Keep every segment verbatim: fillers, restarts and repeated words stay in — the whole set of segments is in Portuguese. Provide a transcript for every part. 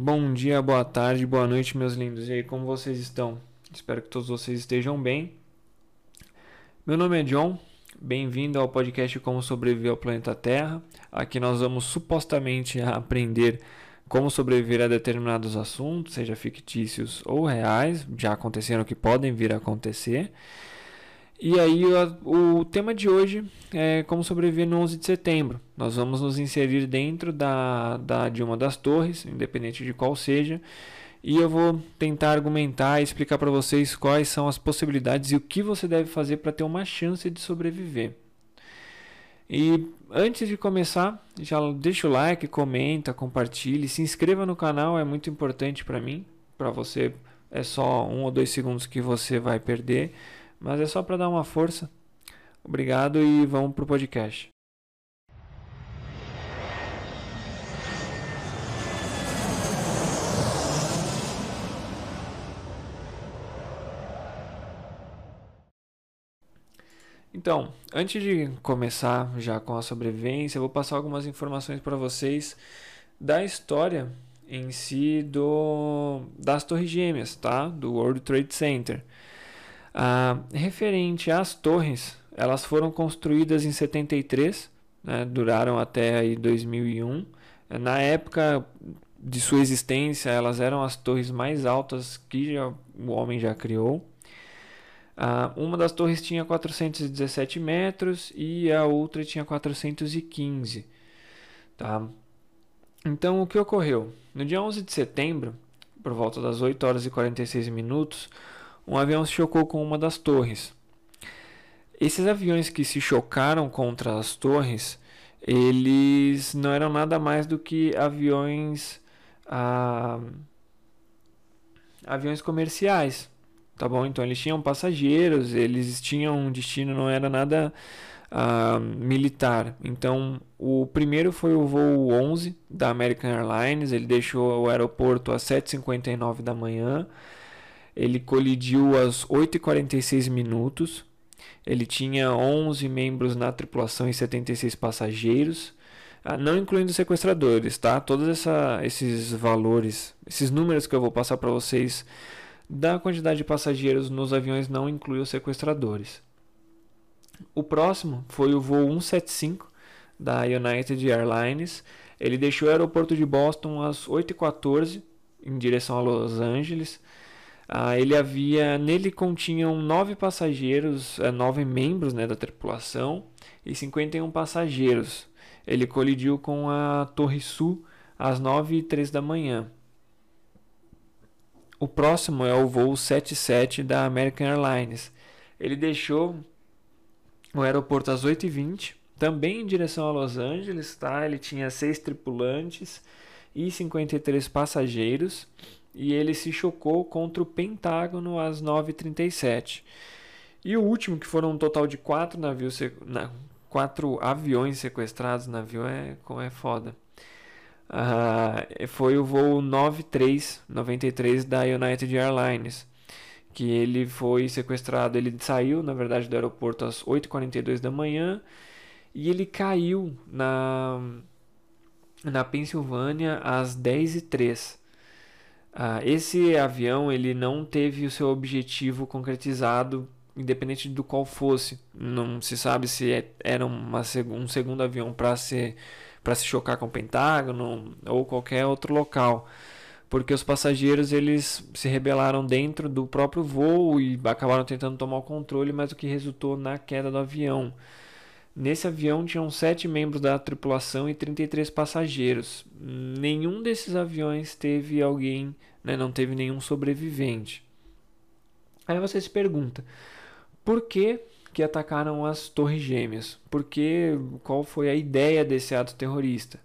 Bom dia, boa tarde, boa noite, meus lindos. E aí, como vocês estão? Espero que todos vocês estejam bem. Meu nome é John. Bem-vindo ao podcast Como Sobreviver ao Planeta Terra. Aqui nós vamos supostamente aprender como sobreviver a determinados assuntos, seja fictícios ou reais, já aconteceram que podem vir a acontecer. E aí o, o tema de hoje é como sobreviver no onze de setembro. Nós vamos nos inserir dentro da, da, de uma das torres, independente de qual seja, e eu vou tentar argumentar e explicar para vocês quais são as possibilidades e o que você deve fazer para ter uma chance de sobreviver. E antes de começar, já deixa o like, comenta, compartilhe, se inscreva no canal, é muito importante para mim. Para você é só um ou dois segundos que você vai perder, mas é só para dar uma força. Obrigado e vamos para o podcast. Então, antes de começar já com a sobrevivência, eu vou passar algumas informações para vocês da história em si do, das Torres Gêmeas, tá? Do World Trade Center. Ah, referente às torres, elas foram construídas em setenta e três, né? Duraram até aí dois mil e um. Na época de sua existência, elas eram as torres mais altas que já, o homem já criou. Uh, uma das torres tinha quatrocentos e dezessete metros e a outra tinha quatrocentos e quinze. Tá? Então, o que ocorreu? No dia onze de setembro, por volta das oito horas e quarenta e seis minutos, um avião se chocou com uma das torres. Esses aviões que se chocaram contra as torres, eles não eram nada mais do que aviões, uh, aviões comerciais. Tá bom? Então eles tinham passageiros, eles tinham um destino, não era nada uh, militar. Então o primeiro foi o voo onze da American Airlines, ele deixou o aeroporto às sete e cinquenta e nove da manhã, ele colidiu às oito e quarenta e seis minutos, ele tinha onze membros na tripulação e setenta e seis passageiros, uh, não incluindo sequestradores, tá? Todos essa, esses valores, esses números que eu vou passar para vocês da quantidade de passageiros nos aviões não inclui os sequestradores. O próximo foi o voo cento e setenta e cinco da United Airlines. Ele deixou o aeroporto de Boston às oito e quatorze em direção a Los Angeles. Ah, ele havia, nele continham nove passageiros, nove membros, né, da tripulação e cinquenta e um passageiros. Ele colidiu com a Torre Sul às nove e três da manhã. O próximo é o voo setenta e sete da American Airlines. Ele deixou o aeroporto às oito e vinte, também em direção a Los Angeles, tá? Ele tinha seis tripulantes e cinquenta e três passageiros. E ele se chocou contra o Pentágono às nove e trinta e sete. E o último, que foram um total de quatro navios, quatro aviões sequestrados, navio é, é foda. Uh, foi o voo noventa e três, noventa e três da United Airlines, que ele foi sequestrado, ele saiu, na verdade, do aeroporto às oito e quarenta e dois da manhã e ele caiu na, na Pensilvânia às dez e três. Uh, esse avião, ele não teve o seu objetivo concretizado, independente do qual fosse. Não se sabe se é, era uma, um segundo avião para ser... para se chocar com o Pentágono ou qualquer outro local, porque os passageiros eles se rebelaram dentro do próprio voo e acabaram tentando tomar o controle, mas o que resultou na queda do avião. Nesse avião tinham sete membros da tripulação e trinta e três passageiros. Nenhum desses aviões teve alguém, né, não teve nenhum sobrevivente. Aí você se pergunta, por que que atacaram as Torres Gêmeas? Porque qual foi a ideia desse ato terrorista?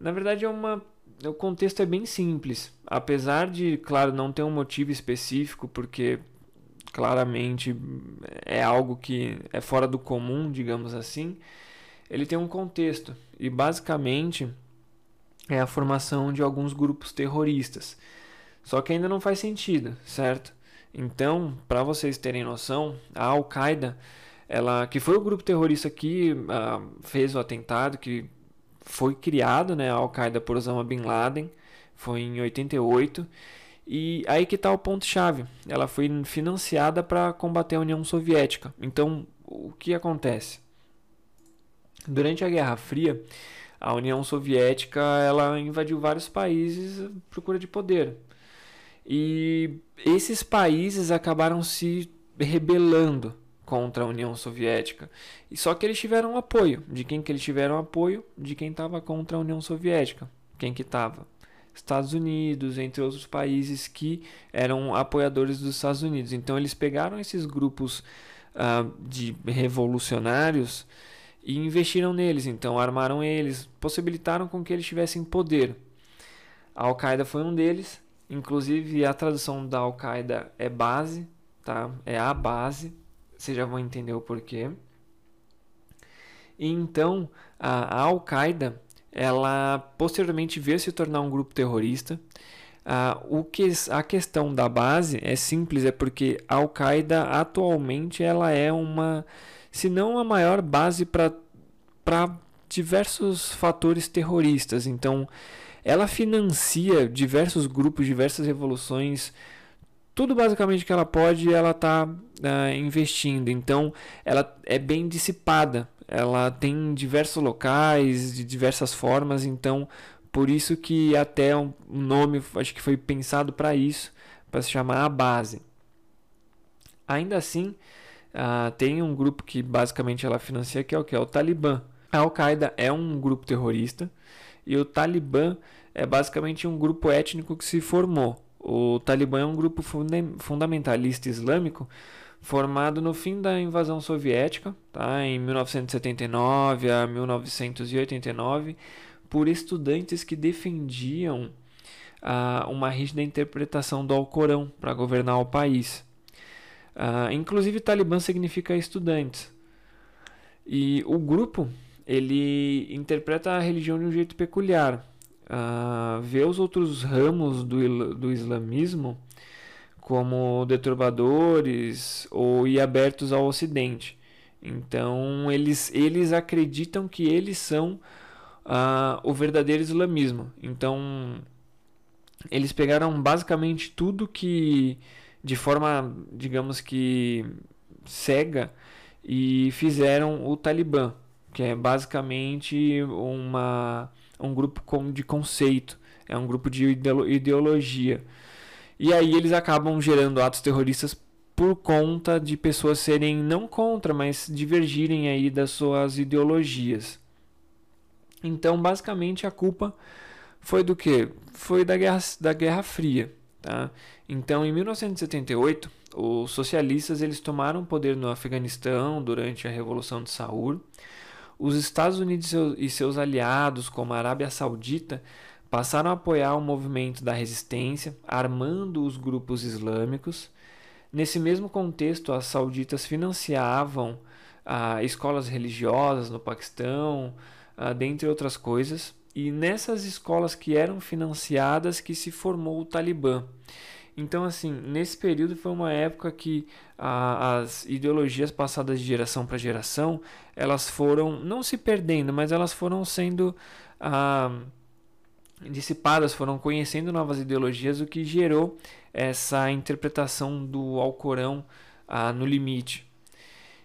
Na verdade, é uma, o contexto é bem simples. Apesar de, claro, não ter um motivo específico, porque claramente é algo que é fora do comum, digamos assim, ele tem um contexto. E basicamente é a formação de alguns grupos terroristas. Só que ainda não faz sentido, certo? Então, para vocês terem noção, a Al-Qaeda, ela, que foi o grupo terrorista que uh, fez o atentado, que foi criado, né, a Al-Qaeda por Osama Bin Laden, foi em oitenta e oito, e aí que está o ponto-chave. Ela foi financiada para combater a União Soviética. Então, o que acontece? Durante a Guerra Fria, a União Soviética ela invadiu vários países à procura de poder. E esses países acabaram se rebelando contra a União Soviética. E só que eles tiveram apoio. De quem que eles tiveram apoio? De quem estava contra a União Soviética. Quem que estava? Estados Unidos, entre outros países que eram apoiadores dos Estados Unidos. Então eles pegaram esses grupos uh, de revolucionários e investiram neles. Então armaram eles, possibilitaram com que eles tivessem poder. A Al-Qaeda foi um deles. Inclusive a tradução da Al-Qaeda é base, tá? É a base. Vocês já vão entender o porquê. E então a, a Al-Qaeda, ela posteriormente veio se tornar um grupo terrorista. Ah, o que, a questão da base é simples, é porque a Al-Qaeda atualmente ela é uma, se não a maior base para para diversos fatores terroristas. Então, ela financia diversos grupos, diversas revoluções, tudo basicamente que ela pode, ela está ah, investindo. Então, ela é bem dissipada. Ela tem diversos locais, de diversas formas, então por isso que até um nome, acho que foi pensado para isso, para se chamar a base. Ainda assim, uh, tem um grupo que basicamente ela financia, que é o que? É o Talibã. A Al-Qaeda é um grupo terrorista e o Talibã é basicamente um grupo étnico que se formou. O Talibã é um grupo funda- fundamentalista islâmico, formado no fim da invasão soviética, tá, em mil novecentos e setenta e nove a mil novecentos e oitenta e nove, por estudantes que defendiam ah, uma rígida interpretação do Alcorão para governar o país. Ah, inclusive, Talibã significa estudantes. E o grupo ele interpreta a religião de um jeito peculiar. Ah, vê os outros ramos do, do islamismo como deturbadores ou e abertos ao Ocidente. Então, eles, eles acreditam que eles são ah, o verdadeiro islamismo. Então, eles pegaram basicamente tudo que, de forma, digamos que cega, e fizeram o Talibã, que é basicamente uma, um grupo de conceito, é um grupo de ideologia. E aí eles acabam gerando atos terroristas por conta de pessoas serem não contra, mas divergirem aí das suas ideologias. Então, basicamente, a culpa foi do quê? Foi da Guerra, da Guerra Fria. Tá? Então, em mil novecentos e setenta e oito, os socialistas eles tomaram o poder no Afeganistão durante a Revolução de Saúl. Os Estados Unidos e seus aliados, como a Arábia Saudita, passaram a apoiar o movimento da resistência, armando os grupos islâmicos. Nesse mesmo contexto, as sauditas financiavam ah, escolas religiosas no Paquistão, ah, dentre outras coisas. E nessas escolas que eram financiadas que se formou o Talibã. Então, assim, nesse período foi uma época que ah, as ideologias passadas de geração para geração, elas foram, não se perdendo, mas elas foram sendo... Ah, dissipadas, foram conhecendo novas ideologias, o que gerou essa interpretação do Alcorão ah, no limite.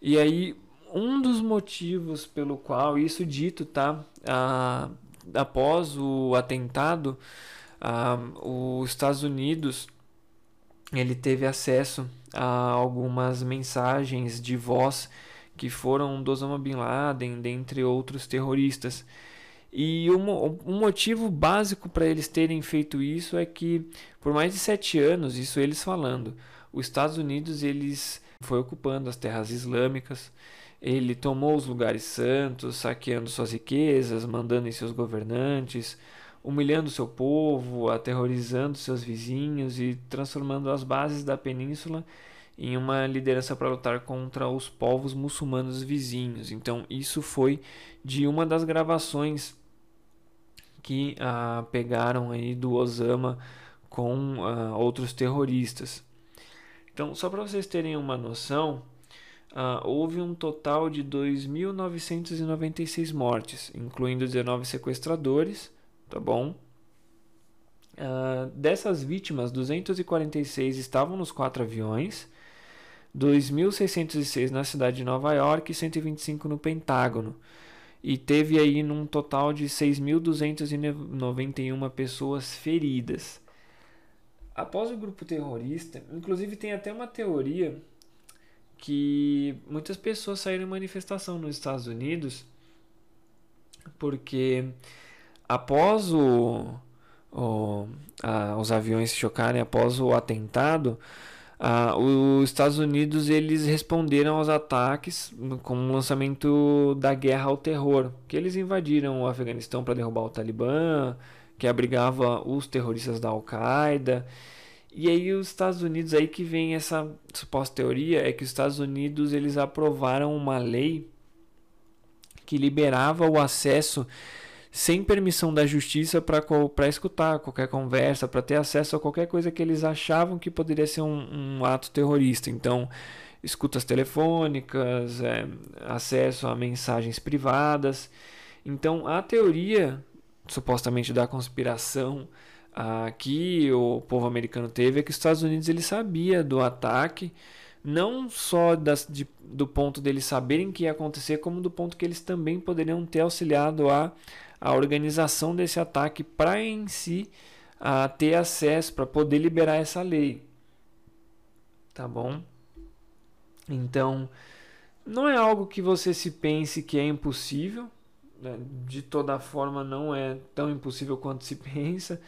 E aí, um dos motivos pelo qual, isso dito, tá, ah, após o atentado, ah, os Estados Unidos ele teve acesso a algumas mensagens de voz que foram do Osama Bin Laden, dentre outros terroristas. E um motivo básico para eles terem feito isso é que, por mais de sete anos, isso eles falando, os Estados Unidos eles foi ocupando as terras islâmicas, ele tomou os lugares santos, saqueando suas riquezas, mandando em seus governantes, humilhando seu povo, aterrorizando seus vizinhos e transformando as bases da península em uma liderança para lutar contra os povos muçulmanos vizinhos. Então, isso foi de uma das gravações que ah, pegaram aí do Osama com ah, outros terroristas. Então, só para vocês terem uma noção, ah, houve um total de dois mil novecentos e noventa e seis mortes, incluindo dezenove sequestradores, tá bom? dessas vítimas, duzentos e quarenta e seis estavam nos quatro aviões, dois mil seiscentos e seis na cidade de Nova York e cento e vinte e cinco no Pentágono. E teve aí num total de seis mil duzentas e noventa e uma pessoas feridas. Após o grupo terrorista, inclusive tem até uma teoria que muitas pessoas saíram em manifestação nos Estados Unidos porque após o, o, a, os aviões se chocarem, após o atentado, a, os Estados Unidos eles responderam aos ataques com o lançamento da Guerra ao Terror, que eles invadiram o Afeganistão para derrubar o Talibã, que abrigava os terroristas da Al-Qaeda. E aí os Estados Unidos, aí que vem essa suposta teoria, é que os Estados Unidos eles aprovaram uma lei que liberava o acesso sem permissão da justiça para escutar qualquer conversa, para ter acesso a qualquer coisa que eles achavam que poderia ser um, um ato terrorista. Então, escutas telefônicas, é, acesso a mensagens privadas. Então, a teoria supostamente da conspiração ah, que o povo americano teve é que os Estados Unidos ele sabia do ataque, não só das, de, do ponto deles saberem que ia acontecer, como do ponto que eles também poderiam ter auxiliado a, a organização desse ataque para em si ah, ter acesso, para poder liberar essa lei. Tá bom? Então, não é algo que você se pense que é impossível. De toda forma, não é tão impossível quanto se pensa,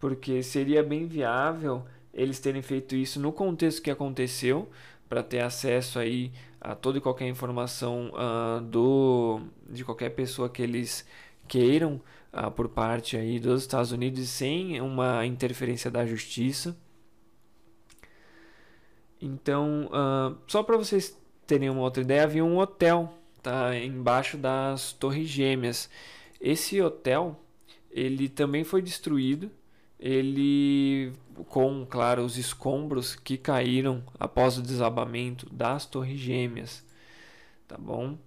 porque seria bem viável eles terem feito isso no contexto que aconteceu, para ter acesso aí a toda e qualquer informação uh, do, de qualquer pessoa que eles queiram uh, por parte aí dos Estados Unidos, sem uma interferência da justiça. Então, uh, só para vocês terem uma outra ideia, havia um hotel, tá, embaixo das Torres Gêmeas. Esse hotel ele também foi destruído, ele com, claro, os escombros que caíram após o desabamento das Torres Gêmeas, tá bom?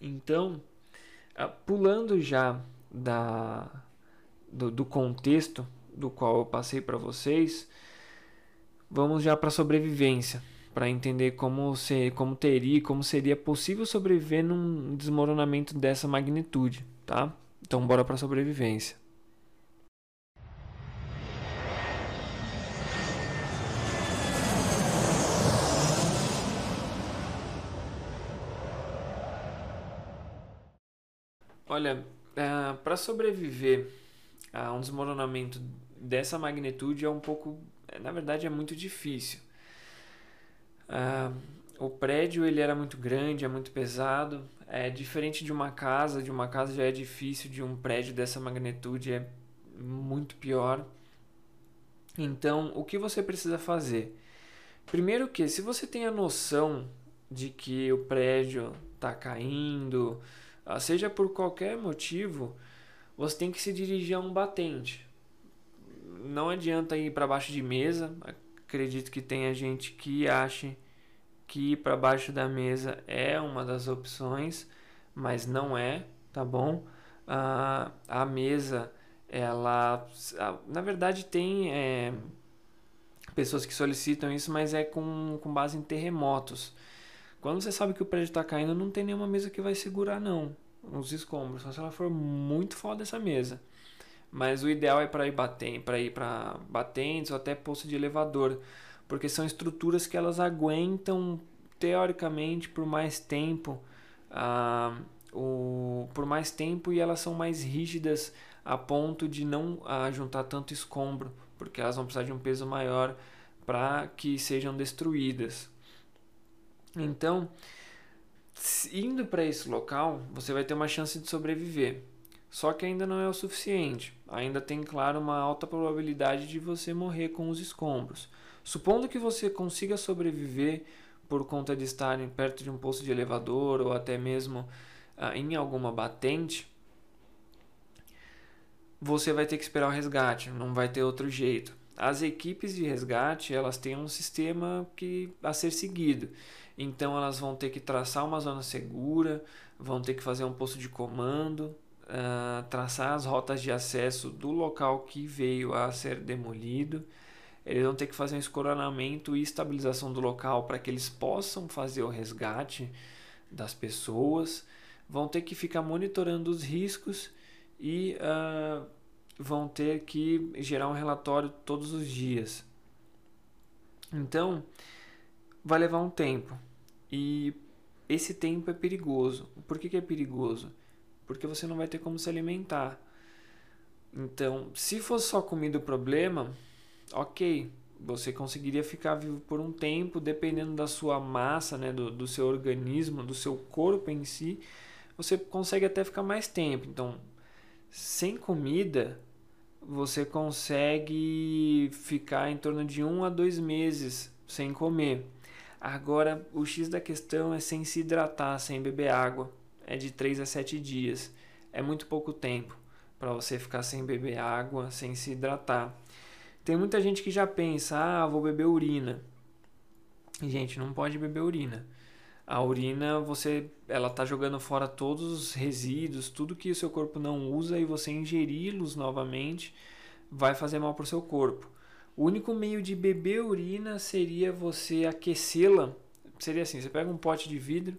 Então, pulando já da, do, do contexto do qual eu passei para vocês, vamos já para a sobrevivência, para entender como, ser, como teria, como seria possível sobreviver num desmoronamento dessa magnitude, tá? Então bora para a sobrevivência. Olha, uh, para sobreviver a um desmoronamento dessa magnitude é um pouco, na verdade é muito difícil. Uh, o prédio ele era muito grande, é muito pesado, é diferente de uma casa, de uma casa já é difícil, de um prédio dessa magnitude é muito pior. Então, o que você precisa fazer? Primeiro que, se você tem a noção de que o prédio está caindo, seja por qualquer motivo, você tem que se dirigir a um batente. Não adianta ir para baixo de mesa. Acredito que tenha gente que ache que ir para baixo da mesa é uma das opções, mas não é, tá bom? Ah, a mesa, ela, na verdade tem é, pessoas que solicitam isso, mas é com, com base em terremotos. Quando você sabe que o prédio está caindo, não tem nenhuma mesa que vai segurar não, os escombros, só se ela for muito foda essa mesa. Mas o ideal é para ir para batentes ou até posto de elevador, porque são estruturas que elas aguentam, teoricamente, por mais tempo, ah, o, por mais tempo e elas são mais rígidas a ponto de não ah, juntar tanto escombro, porque elas vão precisar de um peso maior para que sejam destruídas. Então, indo para esse local, você vai ter uma chance de sobreviver. Só que ainda não é o suficiente, ainda tem, claro, uma alta probabilidade de você morrer com os escombros. Supondo que você consiga sobreviver por conta de estar perto de um posto de elevador ou até mesmo ah, em alguma batente, você vai ter que esperar o resgate, não vai ter outro jeito. As equipes de resgate elas têm um sistema que, a ser seguido, então elas vão ter que traçar uma zona segura, vão ter que fazer um posto de comando, uh, traçar as rotas de acesso do local que veio a ser demolido. Eles vão ter que fazer um escoronamento e estabilização do local para que eles possam fazer o resgate das pessoas. Vão ter que ficar monitorando os riscos e uh, vão ter que gerar um relatório todos os dias. Então, vai levar um tempo. E esse tempo é perigoso. Por que que é perigoso? Porque você não vai ter como se alimentar. Então, se fosse só comida o problema, ok, você conseguiria ficar vivo por um tempo, dependendo da sua massa, né, do, do seu organismo, do seu corpo em si, você consegue até ficar mais tempo. Então, sem comida, você consegue ficar em torno de um a dois meses sem comer. Agora, o X da questão é sem se hidratar, sem beber água. É de três a sete dias. É muito pouco tempo para você ficar sem beber água, sem se hidratar. Tem muita gente que já pensa, ah, vou beber urina. Gente, não pode beber urina. A urina, você, ela tá jogando fora todos os resíduos, tudo que o seu corpo não usa, e você ingeri-los novamente vai fazer mal para o seu corpo. O único meio de beber urina seria você aquecê-la. Seria assim, você pega um pote de vidro,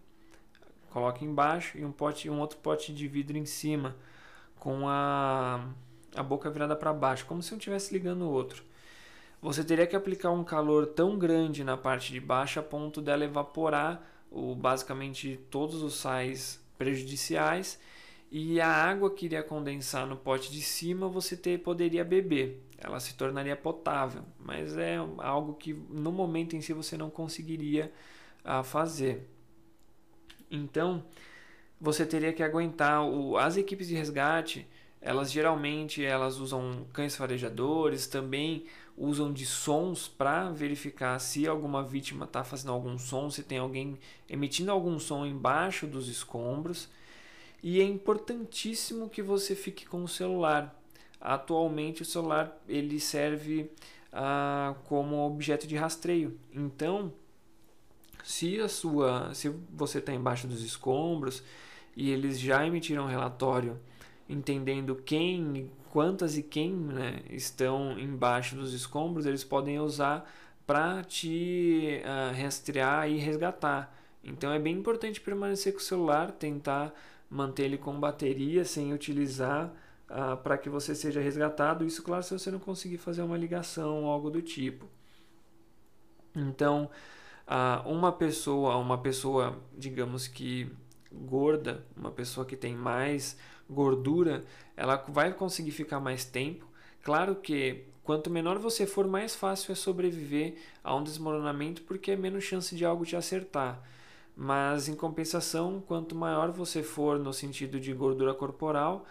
coloca embaixo e um, pote, um outro pote de vidro em cima, com a, a boca virada para baixo, como se um estivesse ligando o outro. Você teria que aplicar um calor tão grande na parte de baixo a ponto dela evaporar o, basicamente todos os sais prejudiciais, e a água que iria condensar no pote de cima você ter, poderia beber. Ela se tornaria potável, mas é algo que no momento em si você não conseguiria ah, fazer. Então, você teria que aguentar. O, as equipes de resgate, elas geralmente elas usam cães farejadores, também usam de sons para verificar se alguma vítima está fazendo algum som, se tem alguém emitindo algum som embaixo dos escombros. E é importantíssimo que você fique com o celular. Atualmente o celular ele serve ah, como objeto de rastreio. Então, se, a sua, se você está embaixo dos escombros e eles já emitiram um relatório entendendo quem, quantas e quem, né, estão embaixo dos escombros, eles podem usar para te ah, rastrear e resgatar. Então é bem importante permanecer com o celular, tentar manter ele com bateria sem utilizar, Uh, para que você seja resgatado. Isso, claro, se você não conseguir fazer uma ligação ou algo do tipo. Então, uh, uma pessoa, uma pessoa, digamos que gorda, uma pessoa que tem mais gordura, ela vai conseguir ficar mais tempo. Claro que quanto menor você for, mais fácil é sobreviver a um desmoronamento, porque é menos chance de algo te acertar. Mas, em compensação, quanto maior você for no sentido de gordura corporal,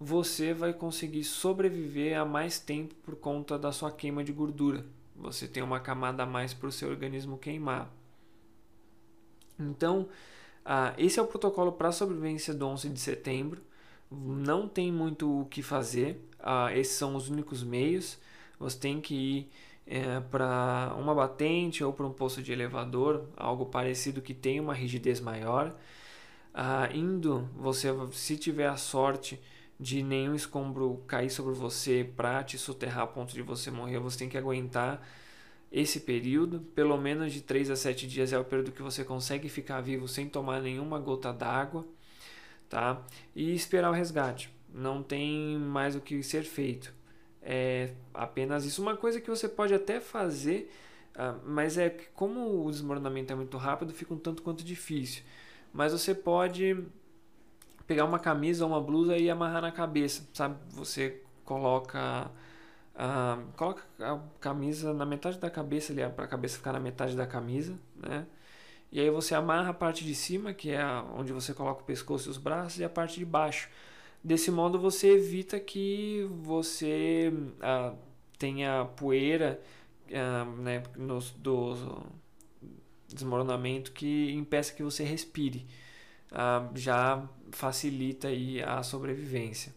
você vai conseguir sobreviver a mais tempo por conta da sua queima de gordura. Você tem uma camada a mais para o seu organismo queimar. Então, ah, esse é o protocolo para a sobrevivência do onze de setembro. Não tem muito o que fazer. Ah, esses são os únicos meios. Você tem que ir é, para uma batente ou para um posto de elevador, algo parecido que tem uma rigidez maior. Ah, indo, você, se tiver a sorte de nenhum escombro cair sobre você para te soterrar a ponto de você morrer, você tem que aguentar esse período. Pelo menos de três a sete dias é o período que você consegue ficar vivo sem tomar nenhuma gota d'água, tá? E esperar o resgate. Não tem mais o que ser feito. É apenas isso. Uma coisa que você pode até fazer, mas é que como o desmoronamento é muito rápido, fica um tanto quanto difícil. Mas você pode pegar uma camisa ou uma blusa e amarrar na cabeça, sabe? Você coloca, ah, coloca a camisa na metade da cabeça, para a cabeça ficar na metade da camisa, né? E aí você amarra a parte de cima, que é onde você coloca o pescoço e os braços, e a parte de baixo. Desse modo você evita que você ah, tenha poeira ah, né, no, do, do desmoronamento que impeça que você respire. Ah, já facilita aí a sobrevivência.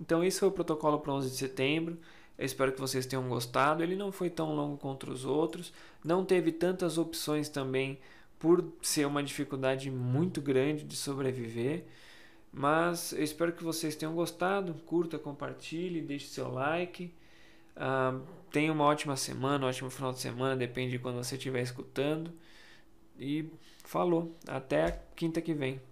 Então esse foi o protocolo para onze de setembro. Eu espero que vocês tenham gostado. Ele não foi tão longo quanto os outros. Não teve tantas opções também, por ser uma dificuldade muito grande de sobreviver. Mas eu espero que vocês tenham gostado. Curta, compartilhe, deixe seu like. Uh, tenha uma ótima semana, um ótimo final de semana, depende de quando você estiver escutando. E falou, até quinta que vem.